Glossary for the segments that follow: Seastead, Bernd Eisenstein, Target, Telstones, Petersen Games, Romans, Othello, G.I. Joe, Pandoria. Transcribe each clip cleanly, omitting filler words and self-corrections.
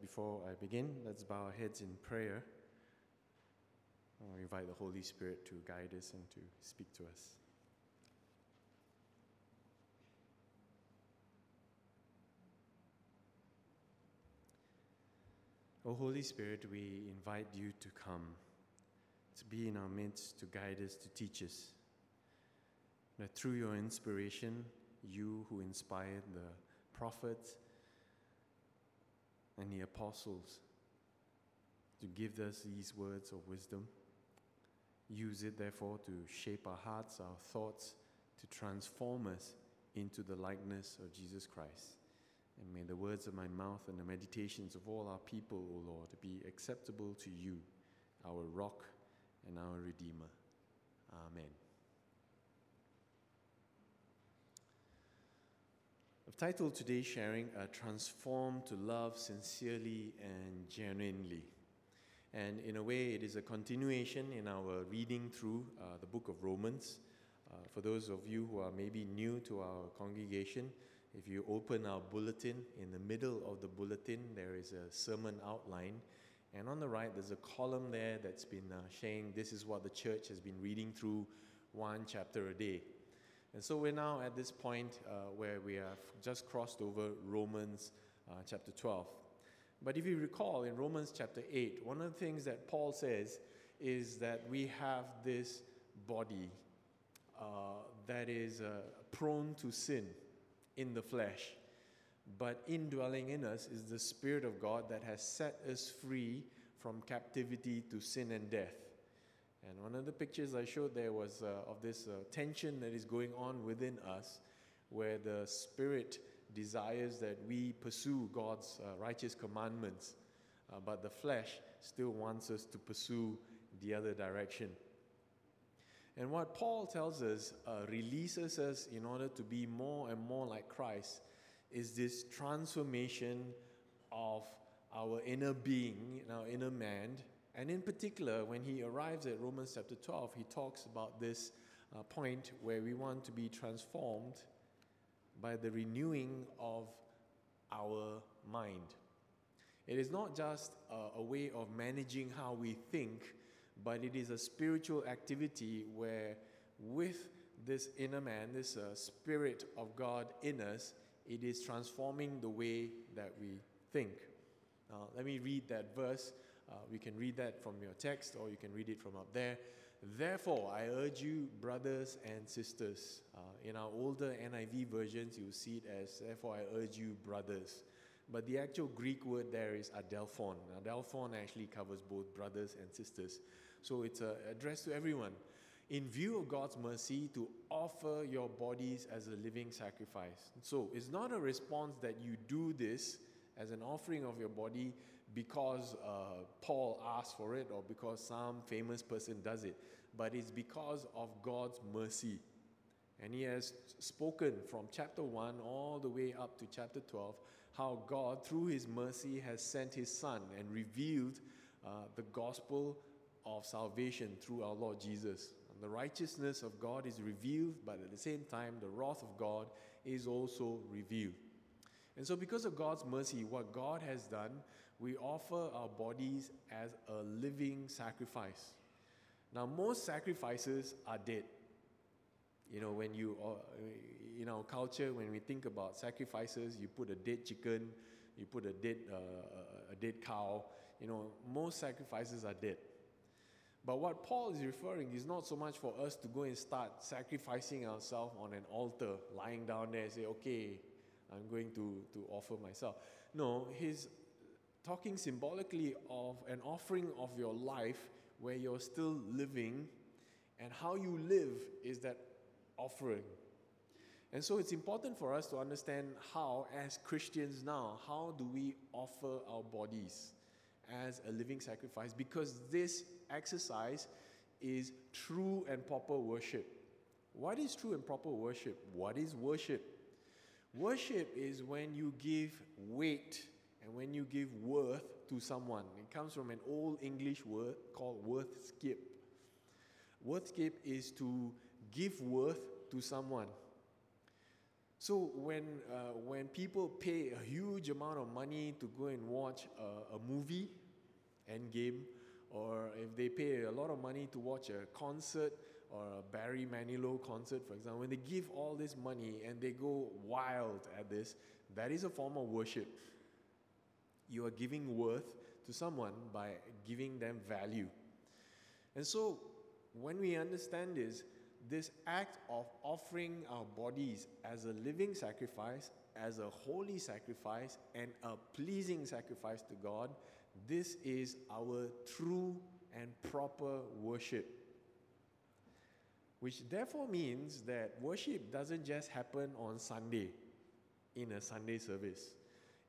before I begin, let's bow our heads in prayer. I'll invite the Holy Spirit to guide us and to speak to us. O Holy Spirit, we invite you to come, to be in our midst, to guide us, to teach us. That through your inspiration, you who inspired the prophets and the apostles to give us these words of wisdom, use it therefore to shape our hearts, our thoughts, to transform us into the likeness of Jesus Christ. And may the words of my mouth and the meditations of all our people, O Lord, be acceptable to you, our rock and our Redeemer. Amen. I've titled today's sharing, Transformed to Love Sincerely and Genuinely. And in a way, it is a continuation in our reading through the book of Romans. For those of you who are maybe new to our congregation, if you open our bulletin, in the middle of the bulletin, there is a sermon outline. And on the right, there's a column there that's been saying, this is what the church has been reading through, one chapter a day. And so we're now at this point where we have just crossed over Romans chapter 12. But if you recall, in Romans chapter 8, one of the things that Paul says is that we have this body that is prone to sin in the flesh. But indwelling in us is the Spirit of God that has set us free from captivity to sin and death. And one of the pictures I showed there was of this tension that is going on within us, where the Spirit desires that we pursue God's righteous commandments, but the flesh still wants us to pursue the other direction. And what Paul tells us releases us in order to be more and more like Christ is this transformation of our inner being, our inner man. And in particular, when he arrives at Romans chapter 12, he talks about this point where we want to be transformed by the renewing of our mind. It is not just a way of managing how we think, but it is a spiritual activity where with this inner man, this Spirit of God in us, it is transforming the way that we think. Now, let me read that verse. We can read that from your text, or you can read it from up there. Therefore, I urge you, brothers and sisters. In our older NIV versions, you'll see it as, therefore, I urge you, brothers. But the actual Greek word there is adelphon. Adelphon actually covers both brothers and sisters. So it's addressed to everyone. In view of God's mercy, to offer your bodies as a living sacrifice. So it's not a response that you do this as an offering of your body because Paul asked for it or because some famous person does it, but it's because of God's mercy. And he has spoken from chapter 1 all the way up to chapter 12 how God, through his mercy, has sent his Son and revealed the gospel of salvation through our Lord Jesus. And the righteousness of God is revealed, but at the same time, the wrath of God is also revealed. And so because of God's mercy, what God has done, we offer our bodies as a living sacrifice. Now, most sacrifices are dead. You know, when you, in our culture, when we think about sacrifices, you put a dead chicken, you put a dead cow. You know, most sacrifices are dead. But what Paul is referring is not so much for us to go and start sacrificing ourselves on an altar, lying down there and say, okay, I'm going to offer myself. No, he's talking symbolically of an offering of your life where you're still living, and how you live is that offering. And so it's important for us to understand how, as Christians now, how do we offer our bodies as a living sacrifice? Because this exercise is true and proper worship. What is true and proper worship? What is worship? Worship is when you give weight and when you give worth to someone. It comes from an old English word called worthskip. Worthskip is to give worth to someone. So when people pay a huge amount of money to go and watch a movie, Endgame, or if they pay a lot of money to watch a concert or a Barry Manilow concert, for example, when they give all this money and they go wild at this, that is a form of worship. You are giving worth to someone by giving them value. And so when we understand this act of offering our bodies as a living sacrifice, as a holy sacrifice, and a pleasing sacrifice to God, this is our true and proper worship. Which therefore means that worship doesn't just happen on Sunday, in a Sunday service.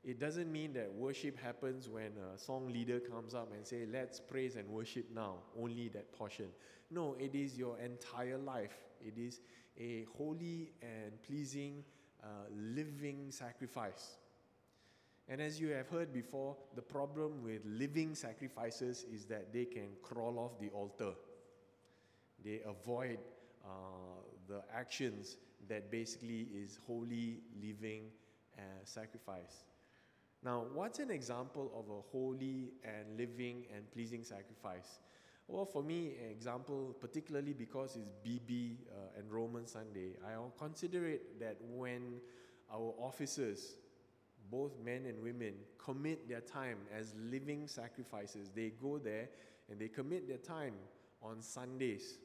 It doesn't mean that worship happens when a song leader comes up and says, let's praise and worship now, only that portion. No, it is your entire life. It is a holy and pleasing, living sacrifice. And as you have heard before, the problem with living sacrifices is that they can crawl off the altar. They avoid the actions that basically is holy, living sacrifice. Now, what's an example of a holy and living and pleasing sacrifice? Well, for me, an example, particularly because it's BB and Roman Sunday, I'll consider it that when our officers, both men and women, commit their time as living sacrifices. They go there and they commit their time on Sundays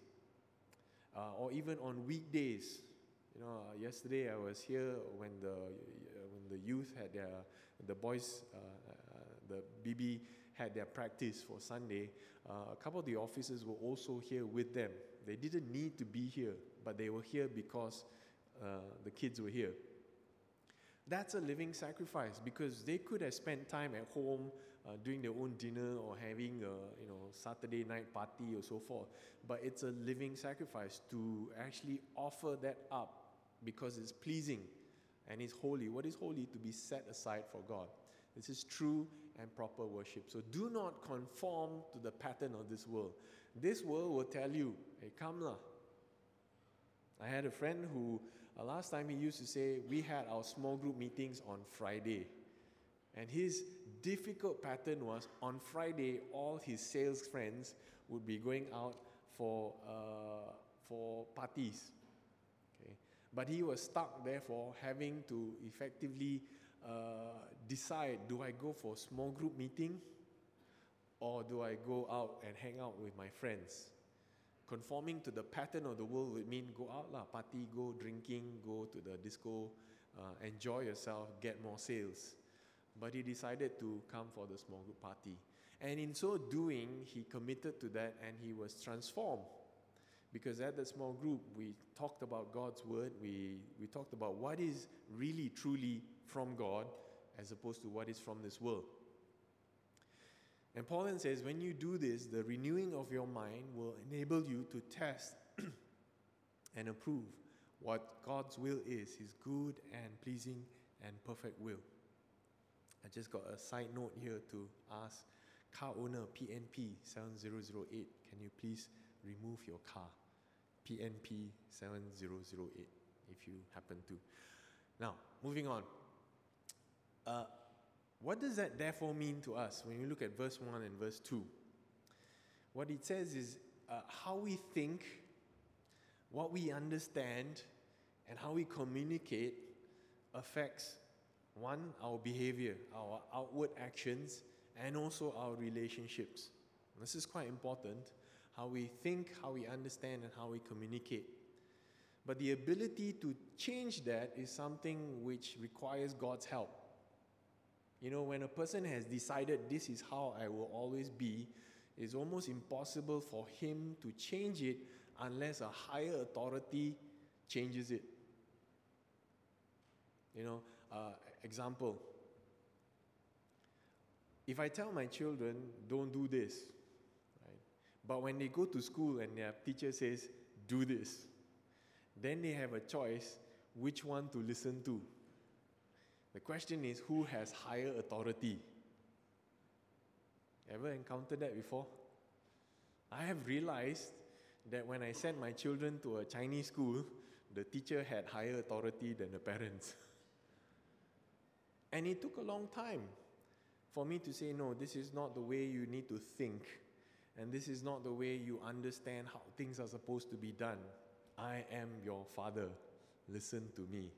or even on weekdays. You know, yesterday I was here when the youth had the BB had their practice for Sunday. A couple of the officers were also here with them. They didn't need to be here, but they were here because the kids were here. That's a living sacrifice because they could have spent time at home doing their own dinner or having a Saturday night party or so forth. But it's a living sacrifice to actually offer that up because it's pleasing and it's holy. What is holy? To be set aside for God. This is true and proper worship. So do not conform to the pattern of this world. This world will tell you, hey, come lah. I had a friend who, last time he used to say, we had our small group meetings on Friday. And his difficult pattern was, on Friday, all his sales friends would be going out for parties. Okay? But he was stuck, therefore, having to effectively decide, do I go for a small group meeting or do I go out and hang out with my friends? Conforming to the pattern of the world would mean go out lah, party, go drinking, go to the disco, enjoy yourself, get more sales. But he decided to come for the small group party. And in so doing, he committed to that and he was transformed. Because at the small group, we talked about God's word, we talked about what is really, truly from God as opposed to what is from this world. And Paul then says, when you do this, the renewing of your mind will enable you to test and approve what God's will is, His good and pleasing and perfect will. I just got a side note here to ask car owner PNP 7008, can you please remove your car? PNP 7008, if you happen to. Now, moving on. What does that therefore mean to us when you look at verse 1 and verse 2? What it says is how we think, what we understand, and how we communicate affects, one, our behavior, our outward actions, and also our relationships. And this is quite important, how we think, how we understand, and how we communicate. But the ability to change that is something which requires God's help. You know, when a person has decided this is how I will always be, it's almost impossible for him to change it unless a higher authority changes it. You know, example. If I tell my children, don't do this, right? But when they go to school and their teacher says, do this, then they have a choice which one to listen to. The question is, who has higher authority? Ever encountered that before? I have realized that when I sent my children to a Chinese school, the teacher had higher authority than the parents. And it took a long time for me to say, no, this is not the way you need to think. And this is not the way you understand how things are supposed to be done. I am your father. Listen to me.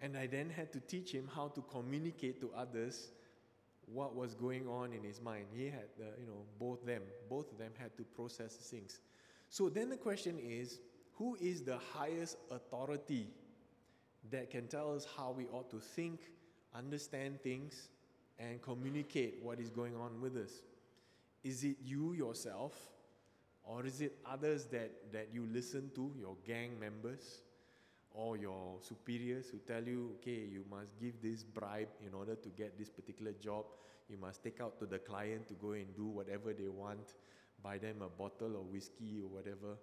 And I then had to teach him how to communicate to others what was going on in his mind. He had, both of them had to process things. So then the question is, who is the highest authority that can tell us how we ought to think, understand things, and communicate what is going on with us? Is it you yourself? Or is it others that you listen to, your gang members? Or your superiors who tell you, okay, you must give this bribe in order to get this particular job. You must take out to the client to go and do whatever they want. Buy them a bottle of whiskey or whatever.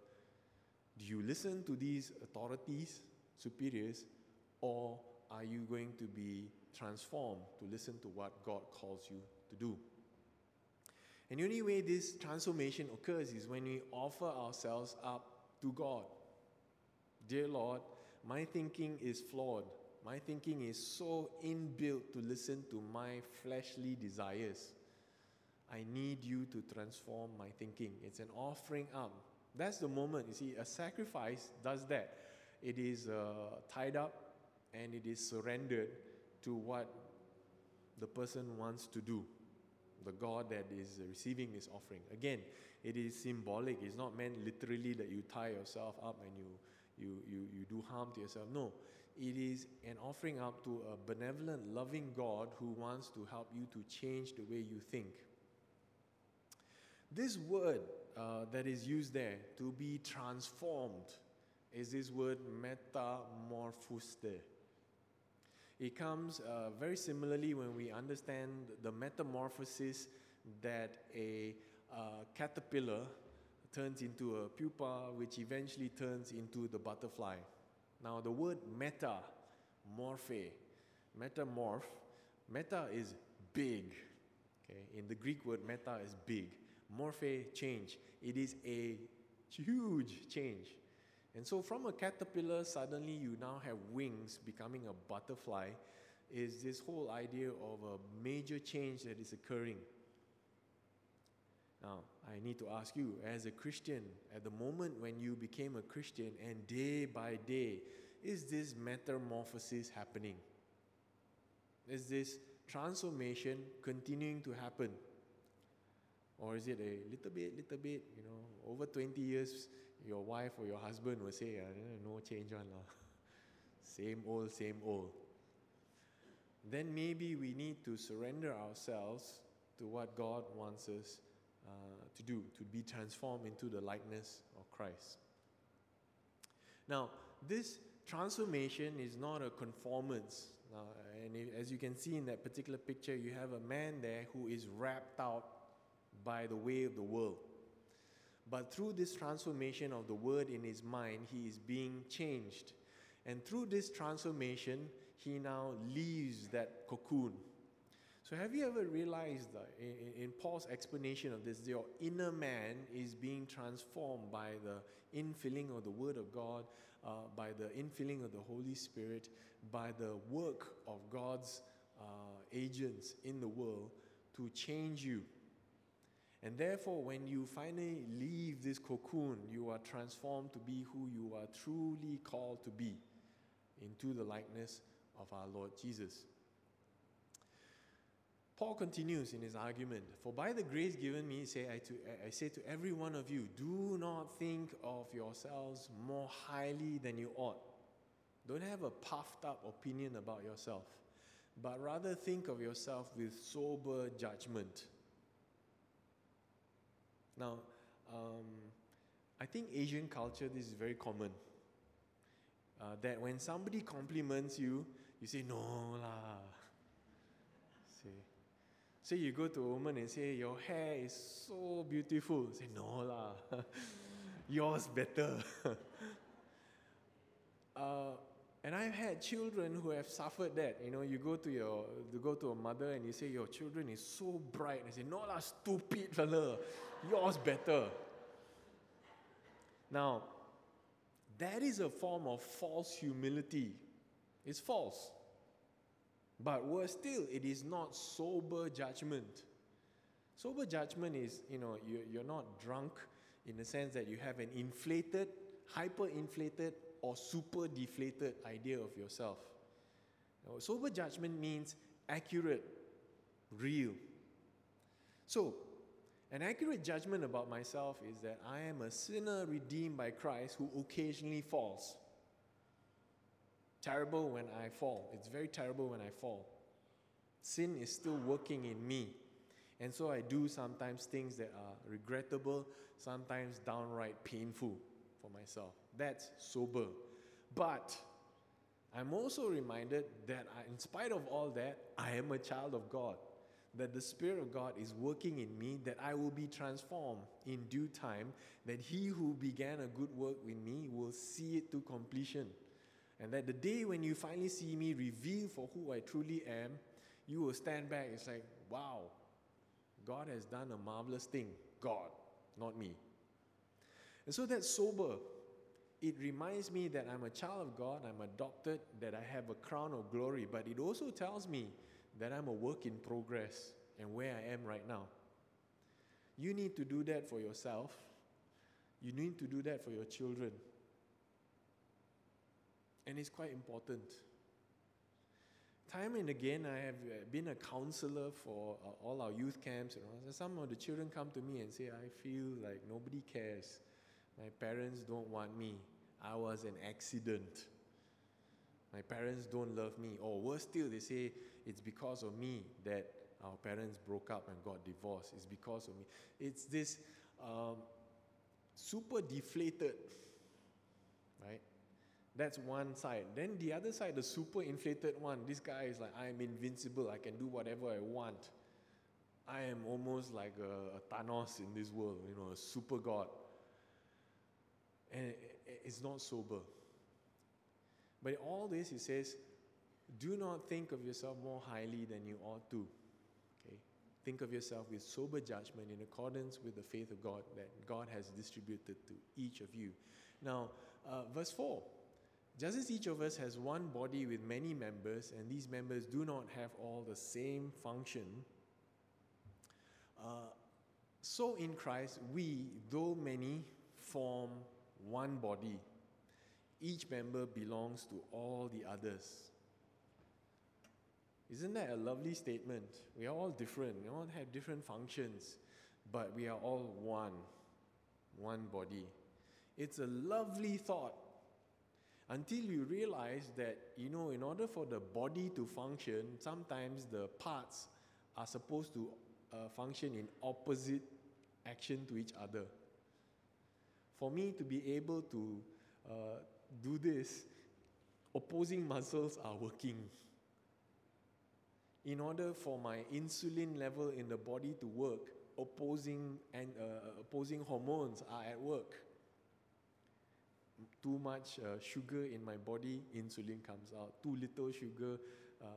Do you listen to these authorities, superiors, or are you going to be transformed to listen to what God calls you to do? And the only way this transformation occurs is when we offer ourselves up to God. Dear Lord, my thinking is flawed. My thinking is so inbuilt to listen to my fleshly desires. I need you to transform my thinking. It's an offering up. That's the moment. You see, a sacrifice does that. It is tied up and it is surrendered to what the person wants to do, the God that is receiving this offering. Again, it is symbolic. It's not meant literally that you tie yourself up and you do harm to yourself. No, it is an offering up to a benevolent, loving God who wants to help you to change the way you think. This word that is used there, to be transformed, is this word metamorphoste. It comes very similarly when we understand the metamorphosis that a caterpillar turns into a pupa, which eventually turns into the butterfly. Now, the word meta, morphe, metamorph, meta is big. Okay, in the Greek word meta is big. Morphe, change. It is a huge change. And so from a caterpillar, suddenly you now have wings becoming a butterfly, is this whole idea of a major change that is occurring. Now, I need to ask you, as a Christian, at the moment when you became a Christian and day by day, is this metamorphosis happening? Is this transformation continuing to happen? Or is it a little bit, over 20 years, your wife or your husband will say, no change one lah. Same old. Then maybe we need to surrender ourselves to what God wants us to do, to be transformed into the likeness of Christ. Now, this transformation is not a conformance. As you can see in that particular picture, you have a man there who is wrapped out by the way of the world. But through this transformation of the word in his mind, he is being changed. And through this transformation, he now leaves that cocoon. So have you ever realized that in Paul's explanation of this, your inner man is being transformed by the infilling of the Word of God, by the infilling of the Holy Spirit, by the work of God's agents in the world to change you. And therefore, when you finally leave this cocoon, you are transformed to be who you are truly called to be, into the likeness of our Lord Jesus. Paul continues in his argument, for by the grace given me, I say to every one of you, do not think of yourselves more highly than you ought. Don't have a puffed up opinion about yourself, but rather think of yourself with sober judgment. Now, I think Asian culture, this is very common, that when somebody compliments you, you say, no lah. Say you go to a woman and say, your hair is so beautiful. Say, no lah. Yours better. And I've had children who have suffered that. You go to a mother and you say, your children is so bright. They say, no lah, stupid fella. Yours better. Now, that is a form of false humility. It's false. But worse still, it is not sober judgment. Sober judgment is, you're not drunk in the sense that you have an inflated, hyper-inflated, or super-deflated idea of yourself. Now, sober judgment means accurate, real. So, an accurate judgment about myself is that I am a sinner redeemed by Christ who occasionally falls. Terrible when I fall. It's very terrible when I fall. Sin is still working in me. And so I do sometimes things that are regrettable, sometimes downright painful for myself. That's sober. But I'm also reminded that in spite of all that, I am a child of God, that the Spirit of God is working in me, that I will be transformed in due time, that he who began a good work in me will see it to completion. And that the day when you finally see me revealed for who I truly am, you will stand back. It's like, wow, God has done a marvelous thing. God, not me. And so that's sober. It reminds me that I'm a child of God, I'm adopted, that I have a crown of glory. But it also tells me that I'm a work in progress and where I am right now. You need to do that for yourself. You need to do that for your children. And it's quite important. Time and again, I have been a counselor for all our youth camps. And some of the children come to me and say, I feel like nobody cares. My parents don't want me. I was an accident. My parents don't love me. Or worse still, they say, it's because of me that our parents broke up and got divorced. It's because of me. It's this super deflated, right? That's one side. Then the other side, the super inflated one, this guy is like, I'm invincible. I can do whatever I want. I am almost like a Thanos in this world, a super god. And it's not sober. But all this, he says, do not think of yourself more highly than you ought to. Okay? Think of yourself with sober judgment in accordance with the faith of God that God has distributed to each of you. Now, verse 4. Just as each of us has one body with many members, and these members do not have all the same function, so in Christ we, though many, form one body. Each member belongs to all the others. Isn't that a lovely statement? We are all different. We all have different functions, but we are all one body. It's a lovely thought until you realize that, in order for the body to function, sometimes the parts are supposed to function in opposite action to each other. For me to be able to do this, opposing muscles are working. In order for my insulin level in the body to work, opposing hormones are at work. Too much sugar in my body, insulin comes out. Too little sugar,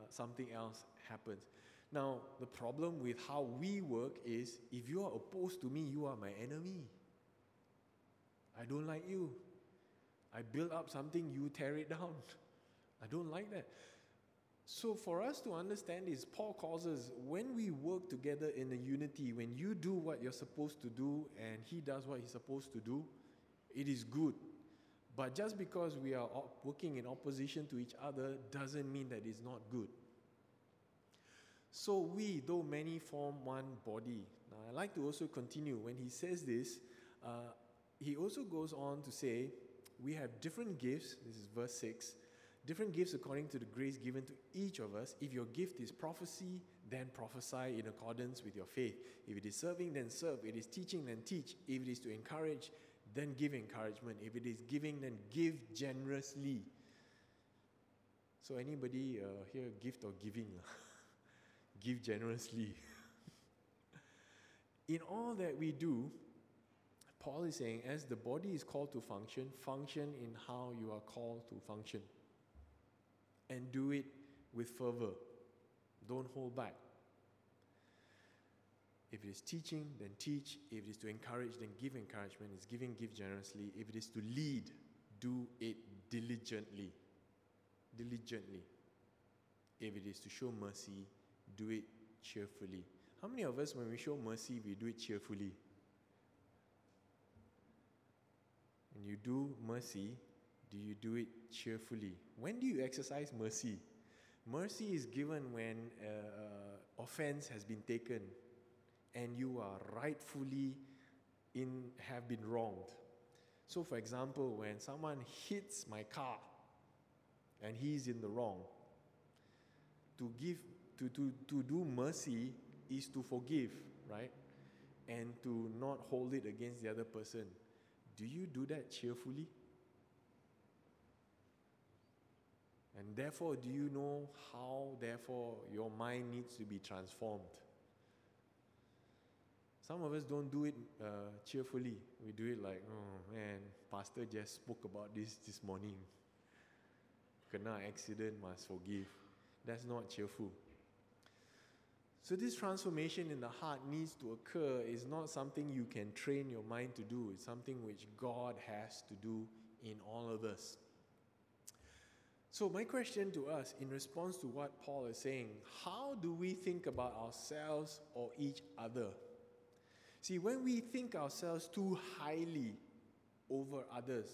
something else happens. Now, the problem with how we work is, if you are opposed to me, you are my enemy. I don't like you. I build up something, you tear it down. I don't like that. So for us to understand this, Paul calls us, when we work together in a unity, when you do what you're supposed to do and he does what he's supposed to do, it is good. But just because we are working in opposition to each other doesn't mean that it's not good. So we, though many, form one body. Now I like to also continue. When he says this, he also goes on to say, we have different gifts. This is verse 6. Different gifts according to the grace given to each of us. If your gift is prophecy, then prophesy in accordance with your faith. If it is serving, then serve. If it is teaching, then teach. If it is to encourage, then give encouragement. If it is giving, then give generously. So anybody here, gift or giving? Give generously. In all that we do, Paul is saying, as the body is called to function, function in how you are called to function. And do it with fervor. Don't hold back. If it is teaching, then teach. If it is to encourage, then give encouragement. If it is giving, give generously. If it is to lead, do it diligently. Diligently. If it is to show mercy, do it cheerfully. How many of us, when we show mercy, we do it cheerfully? When you do mercy, do you do it cheerfully? When do you exercise mercy? Mercy is given when offense has been taken and you are rightfully have been wronged. So for example, when someone hits my car and he's in the wrong, to do mercy is to forgive, right? And to not hold it against the other person. Do you do that cheerfully? And therefore, do you know how, therefore, your mind needs to be transformed? Some of us don't do it cheerfully. We do it like, oh man, pastor just spoke about this morning. Kena accident, must forgive. That's not cheerful. So this transformation in the heart needs to occur. It's not something you can train your mind to do. It's something which God has to do in all of us. So my question to us, in response to what Paul is saying, how do we think about ourselves or each other? See, when we think ourselves too highly over others,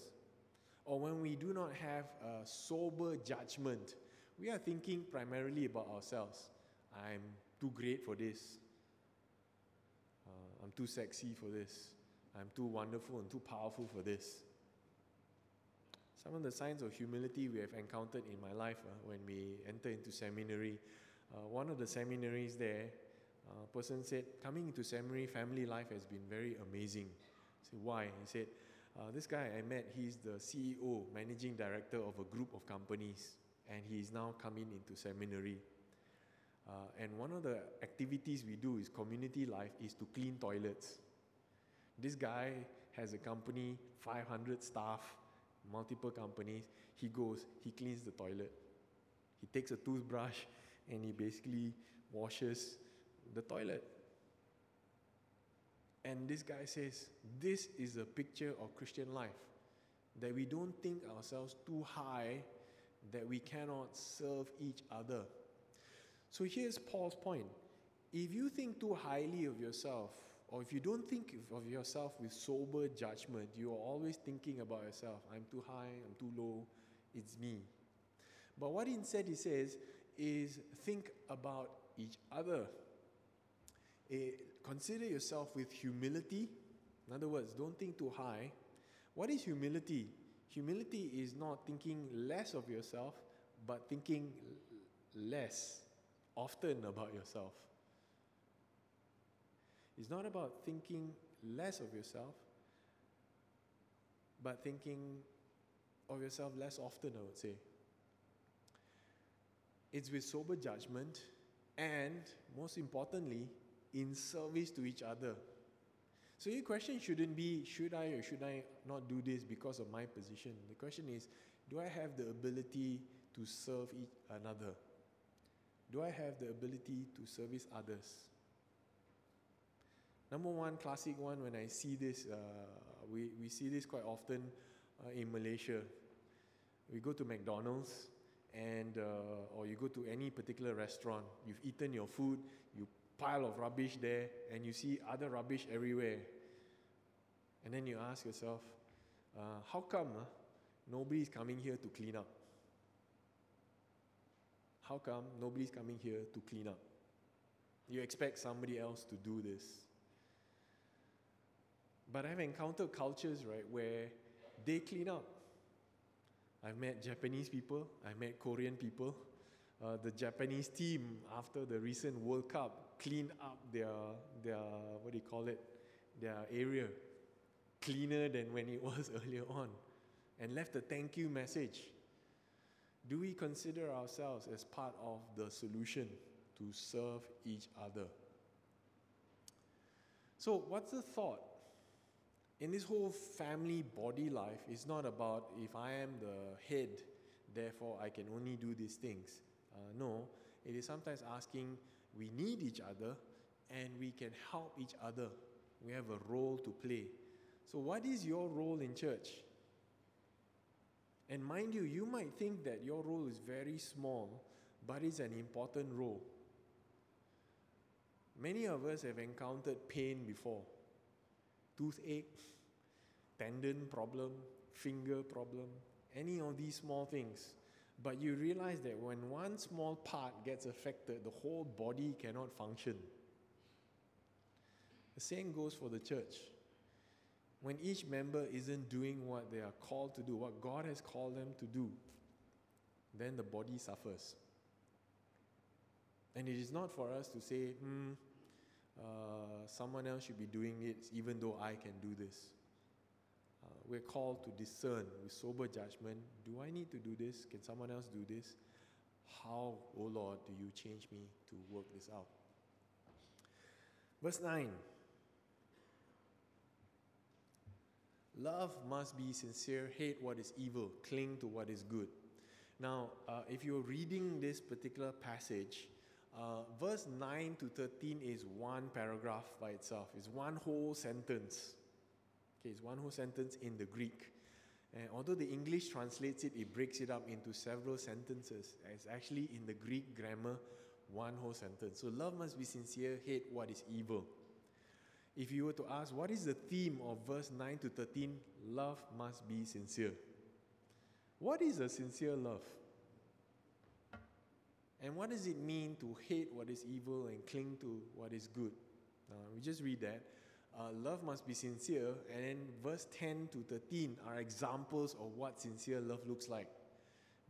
or when we do not have a sober judgment, we are thinking primarily about ourselves. I'm too great for this. I'm too sexy for this. I'm too wonderful and too powerful for this. Some of the signs of humility we have encountered in my life when we enter into seminary. One of the seminaries there, a person said, coming into seminary, family life has been very amazing. I said, why? He said, this guy I met, he's the CEO, managing director of a group of companies, and he's now coming into seminary. And one of the activities we do is community life is to clean toilets. This guy has a company, 500 staff, multiple companies. He goes, he cleans the toilet. He takes a toothbrush and he basically washes the toilet. And this guy says, this is a picture of Christian life, that we don't think ourselves too high, that we cannot serve each other. So here's Paul's point. If you think too highly of yourself, or if you don't think of yourself with sober judgment, you are always thinking about yourself. I'm too high, I'm too low, it's me. But what instead he says is think about each other. Consider yourself with humility. In other words, don't think too high. What is humility? Humility is not thinking less of yourself, but thinking less often about yourself. It's not about thinking less of yourself, but thinking of yourself less often, I would say. It's with sober judgment and, most importantly, in service to each other. So your question shouldn't be, should I or should I not do this because of my position? The question is, do I have the ability to serve each another? Do I have the ability to service others? Number one, classic one, when I see this, we see this quite often in Malaysia. We go to McDonald's, and or you go to any particular restaurant. You've eaten your food, you pile of rubbish there, and you see other rubbish everywhere. And then you ask yourself, how come nobody's coming here to clean up? How come nobody's coming here to clean up? You expect somebody else to do this. But I've encountered cultures, right, where they clean up. I've met Japanese people. I've met Korean people. The Japanese team, after the recent World Cup, cleaned up their their area cleaner than when it was earlier on, and left a thank you message. Do we consider ourselves as part of the solution to serve each other? So what's the thought? In this whole family body life, it's not about if I am the head, therefore I can only do these things. No, it is sometimes asking, we need each other, and we can help each other. We have a role to play. So what is your role in church? And mind you, you might think that your role is very small, but it's an important role. Many of us have encountered pain before. Toothache, tendon problem, finger problem, any of these small things. But you realize that when one small part gets affected, the whole body cannot function. The same goes for the church. When each member isn't doing what they are called to do, what God has called them to do, then the body suffers. And it is not for us to say, someone else should be doing it even though I can do this. We're called to discern with sober judgment. Do I need to do this? Can someone else do this? How, O Lord, do you change me to work this out? Verse 9. Love must be sincere. Hate what is evil. Cling to what is good. Now, if you're reading this particular passage, verse 9 to 13 is one paragraph by itself. It's one whole sentence. Okay, it's one whole sentence in the Greek. And although the English translates it, it breaks it up into several sentences. It's actually in the Greek grammar, one whole sentence. So love must be sincere, hate what is evil. If you were to ask, what is the theme of verse 9 to 13? Love must be sincere. What is a sincere love? And what does it mean to hate what is evil and cling to what is good? We just read that. Love must be sincere, and then verse 10 to 13 are examples of what sincere love looks like.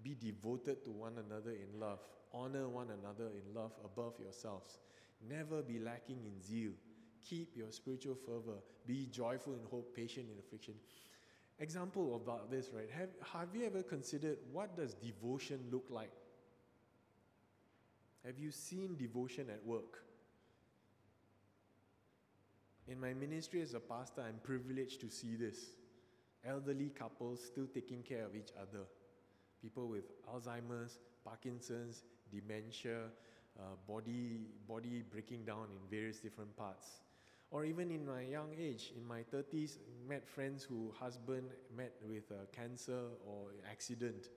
Be devoted to one another in love. Honor one another in love above yourselves. Never be lacking in zeal. Keep your spiritual fervor. Be joyful in hope, patient in affliction. Example about this, right? Have you ever considered what does devotion look like? Have you seen devotion at work? In my ministry as a pastor, I'm privileged to see this. Elderly couples still taking care of each other. People with Alzheimer's, Parkinson's, dementia, body breaking down in various different parts. Or even in my young age, in my 30s, met friends whose husband met with cancer or accident.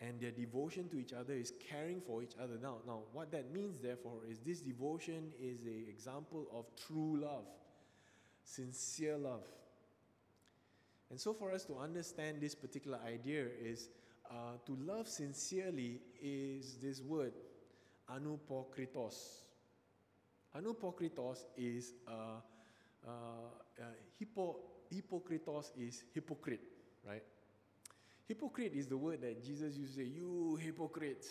And their devotion to each other is caring for each other. Now, what that means, therefore, is this devotion is an example of true love, sincere love. And so for us to understand this particular idea is to love sincerely is this word, anupokritos. Anupokritos is hypokritos is hypocrite, right? Hypocrite is the word that Jesus used to say, you hypocrites.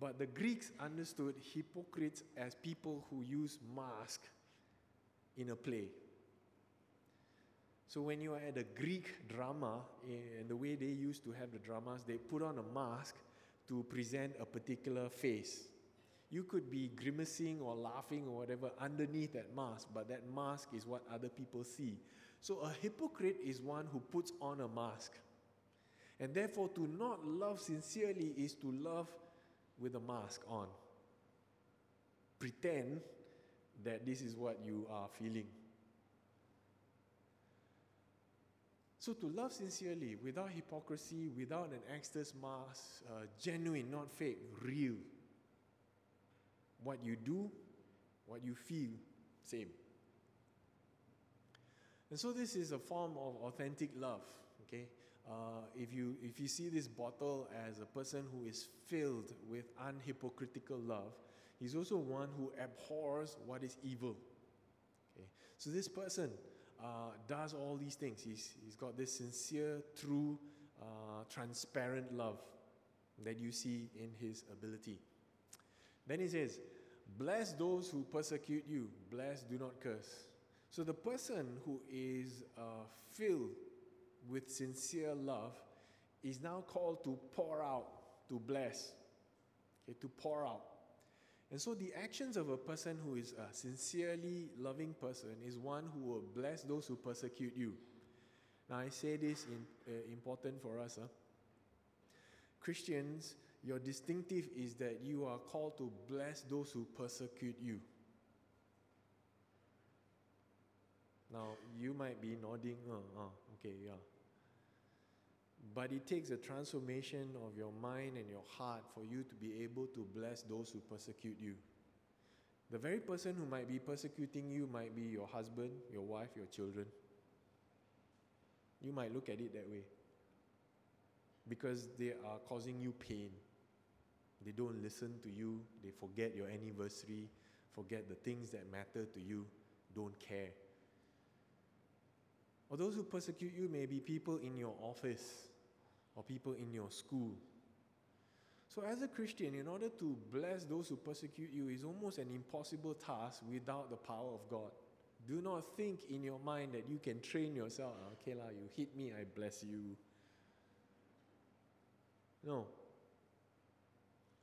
But the Greeks understood hypocrites as people who use masks in a play. So when you are at a Greek drama, and the way they used to have the dramas, they put on a mask to present a particular face. You could be grimacing or laughing or whatever underneath that mask, but that mask is what other people see. So a hypocrite is one who puts on a mask. And therefore, to not love sincerely is to love with a mask on. Pretend that this is what you are feeling. So to love sincerely, without hypocrisy, without an external mask, genuine, not fake, real. What you do, what you feel, same. And so this is a form of authentic love, okay? If you see this bottle as a person who is filled with unhypocritical love, he's also one who abhors what is evil. Okay? So this person does all these things. He's got this sincere, true, transparent love that you see in his ability. Then he says, bless those who persecute you. Bless, do not curse. So the person who is filled with sincere love is now called to pour out, to bless, okay, to pour out. And so the actions of a person who is a sincerely loving person is one who will bless those who persecute you. Now I say this important for us. Christians, your distinctive is that you are called to bless those who persecute you. Now, you might be nodding, okay, yeah. But it takes a transformation of your mind and your heart for you to be able to bless those who persecute you. The very person who might be persecuting you might be your husband, your wife, your children. You might look at it that way. Because they are causing you pain. They don't listen to you. They forget your anniversary, forget the things that matter to you, don't care. Or those who persecute you may be people in your office or people in your school. So as a Christian, in order to bless those who persecute you is almost an impossible task without the power of God. Do not think in your mind that you can train yourself. Okay lah, you hit me, I bless you. No.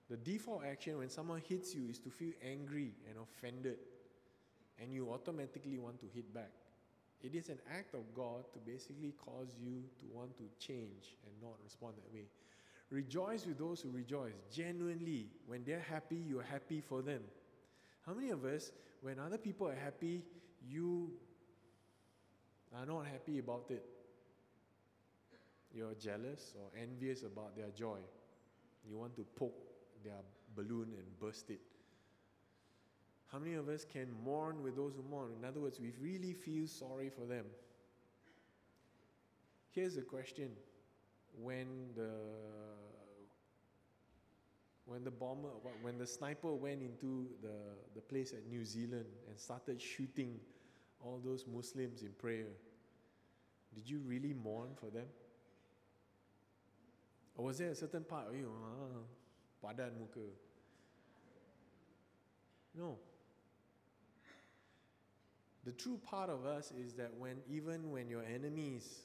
The default action when someone hits you is to feel angry and offended, and you automatically want to hit back. It is an act of God to basically cause you to want to change and not respond that way. Rejoice with those who rejoice. Genuinely, when they're happy, you're happy for them. How many of us, when other people are happy, you are not happy about it? You're jealous or envious about their joy. You want to poke their balloon and burst it. How many of us can mourn with those who mourn? In other words, we really feel sorry for them. Here's the question. When the sniper went into the place at New Zealand and started shooting all those Muslims in prayer, did you really mourn for them? Or was there a certain part of you, padan muka? No. The true part of us is that even when your enemies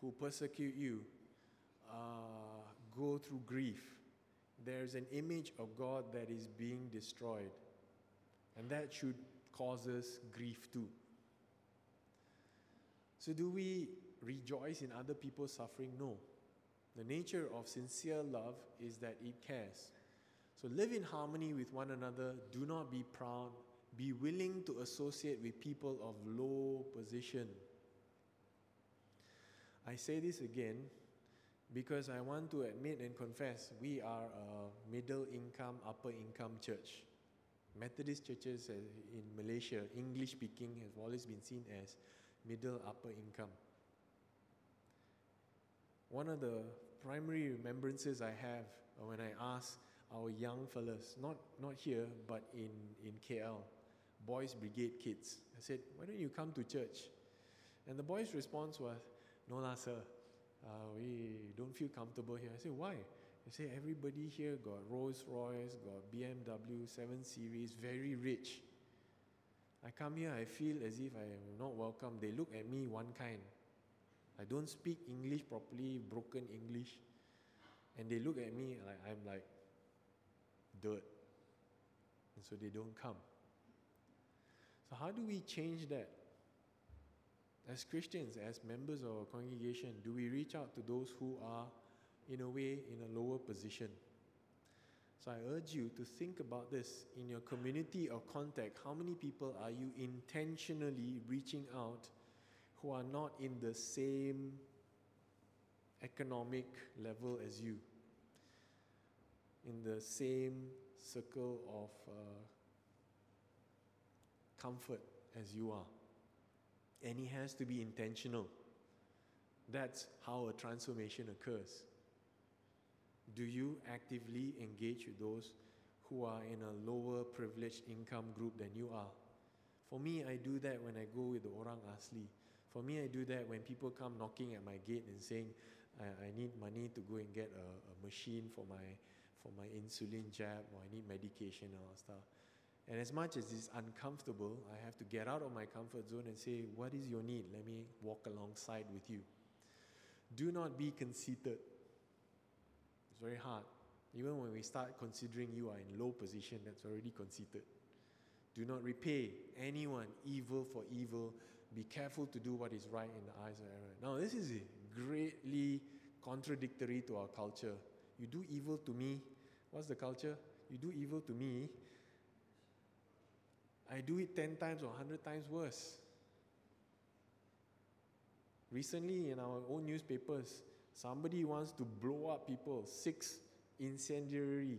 who persecute you go through grief, there's an image of God that is being destroyed. And that should cause us grief too. So do we rejoice in other people's suffering? No. The nature of sincere love is that it cares. So live in harmony with one another. Do not be proud. Be willing to associate with people of low position. I say this again because I want to admit and confess we are a middle-income, upper-income church. Methodist churches in Malaysia, English-speaking, have always been seen as middle, upper-income. One of the primary remembrances I have when I ask our young fellas, not here, but in KL, Boys Brigade kids. I said, why don't you come to church? And the boys' response was, no lah, sir. We don't feel comfortable here. I said, why? They say, everybody here got Rolls Royce, got BMW, 7 Series, very rich. I come here, I feel as if I am not welcome. They look at me one kind. I don't speak English properly, broken English. And they look at me like I'm like dirt. And so they don't come. So how do we change that? As Christians, as members of our congregation, do we reach out to those who are, in a way, in a lower position? So I urge you to think about this. In your community of contact, how many people are you intentionally reaching out who are not in the same economic level as you, in the same circle of comfort as you are? And it has to be intentional. That's how a transformation occurs. Do you actively engage with those who are in a lower privileged income group than you are? For me, I do that when I go with the Orang Asli. For me, I do that when people come knocking at my gate and saying, I need money to go and get a machine for my insulin jab, or I need medication and all that stuff. And as much as it's uncomfortable, I have to get out of my comfort zone and say, what is your need? Let me walk alongside with you. Do not be conceited. It's very hard. Even when we start considering you are in low position, that's already conceited. Do not repay anyone evil for evil. Be careful to do what is right in the eyes of everyone. Now, this is greatly contradictory to our culture. You do evil to me. What's the culture? You do evil to me, I do it 10 times or 100 times worse. Recently, in our own newspapers, somebody wants to blow up people. 6 incendiary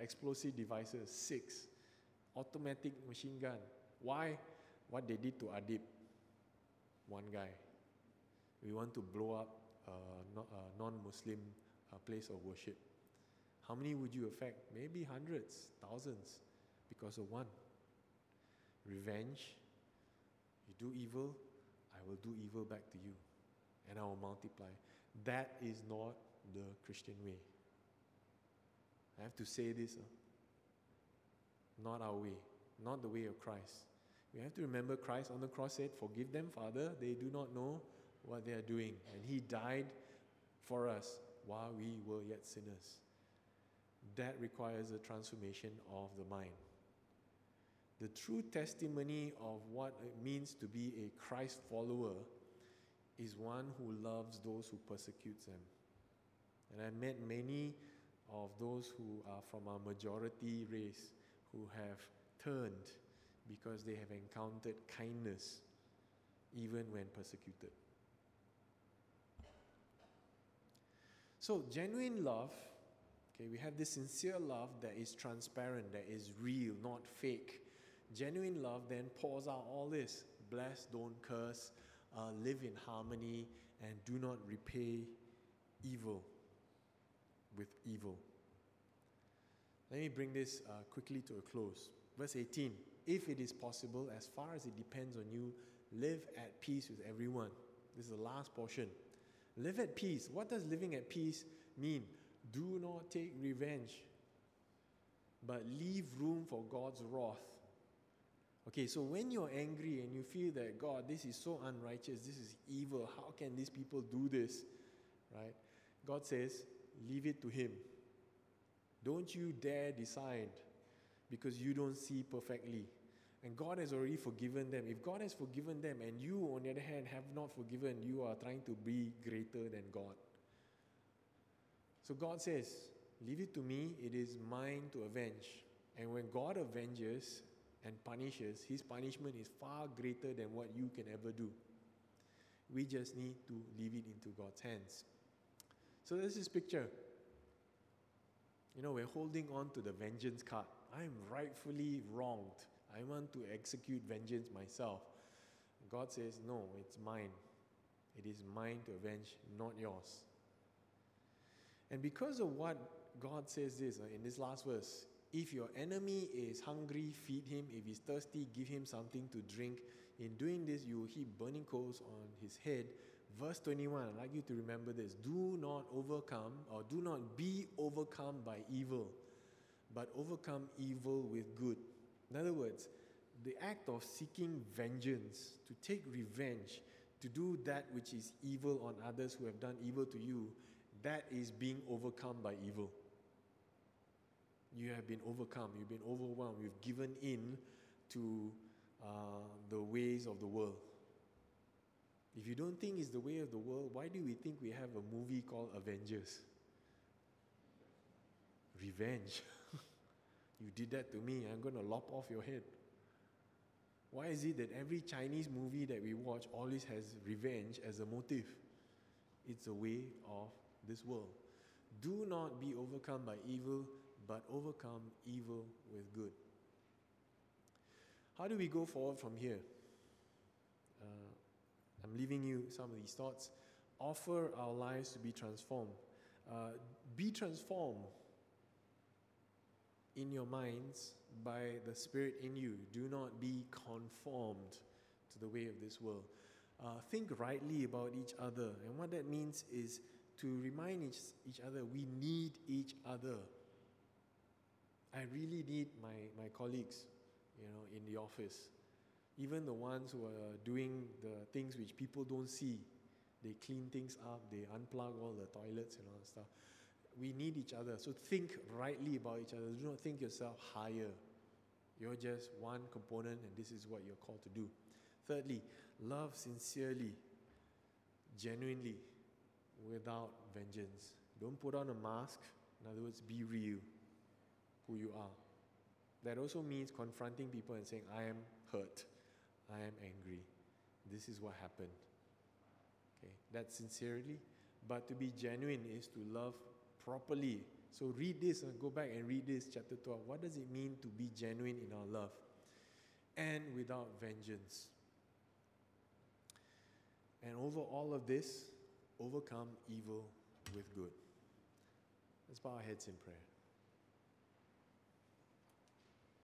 explosive devices. 6 automatic machine gun. Why? What they did to Adib, one guy. We want to blow up a non-Muslim place of worship. How many would you affect? Maybe hundreds, thousands, because of one. Revenge. You do evil, I will do evil back to you, and I will multiply. That is not the Christian way. I have to say this. Not our way. Not the way of Christ. We have to remember Christ on the cross said, "Forgive them, Father. They do not know what they are doing." And He died for us while we were yet sinners. That requires a transformation of the mind. The true testimony of what it means to be a Christ follower is one who loves those who persecute them. And I met many of those who are from our majority race who have turned because they have encountered kindness even when persecuted. So genuine love, okay, we have this sincere love that is transparent, that is real, not fake. Genuine love then pours out all this. Bless, don't curse, live in harmony, and do not repay evil with evil. Let me bring this quickly to a close. Verse 18, if it is possible, as far as it depends on you, live at peace with everyone. This is the last portion. Live at peace. What does living at peace mean? Do not take revenge, but leave room for God's wrath. Okay, so when you're angry and you feel that, God, this is so unrighteous, this is evil, how can these people do this? Right? God says, leave it to Him. Don't you dare decide, because you don't see perfectly. And God has already forgiven them. If God has forgiven them and you, on the other hand, have not forgiven, you are trying to be greater than God. So God says, leave it to me, it is mine to avenge. And when God avenges and punishes, His punishment is far greater than what you can ever do. We just need to leave it into God's hands. So there's this picture. You know, we're holding on to the vengeance card. I'm rightfully wronged. I want to execute vengeance myself. God says, no, it's mine. It is mine to avenge, not yours. And because of what God says this in this last verse, if your enemy is hungry, feed him. If he's thirsty, give him something to drink. In doing this, you will heap burning coals on his head. Verse 21, I'd like you to remember this. Do not overcome, or do not be overcome by evil, but overcome evil with good. In other words, the act of seeking vengeance, to take revenge, to do that which is evil on others who have done evil to you, that is being overcome by evil. You have been overcome. You've been overwhelmed. You've given in to the ways of the world. If you don't think it's the way of the world, why do we think we have a movie called Avengers? Revenge. You did that to me, I'm going to lop off your head. Why is it that every Chinese movie that we watch always has revenge as a motive? It's a way of this world. Do not be overcome by evil, but overcome evil with good. How do we go forward from here? I'm leaving you some of these thoughts. Offer our lives to be transformed. Be transformed in your minds by the Spirit in you. Do not be conformed to the way of this world. Think rightly about each other. And what that means is to remind each other we need each other. I really need my colleagues, you know, in the office. Even the ones who are doing the things which people don't see. They clean things up, they unplug all the toilets and all that stuff. We need each other. So think rightly about each other. Do not think yourself higher. You're just one component and this is what you're called to do. Thirdly, love sincerely, genuinely, without vengeance. Don't put on a mask. In other words, be real who you are. That also means confronting people and saying, I am hurt. I am angry. This is what happened. Okay, that's sincerely. But to be genuine is to love properly. So read this and go back and read this, chapter 12. What does it mean to be genuine in our love? And without vengeance. And over all of this, overcome evil with good. Let's bow our heads in prayer.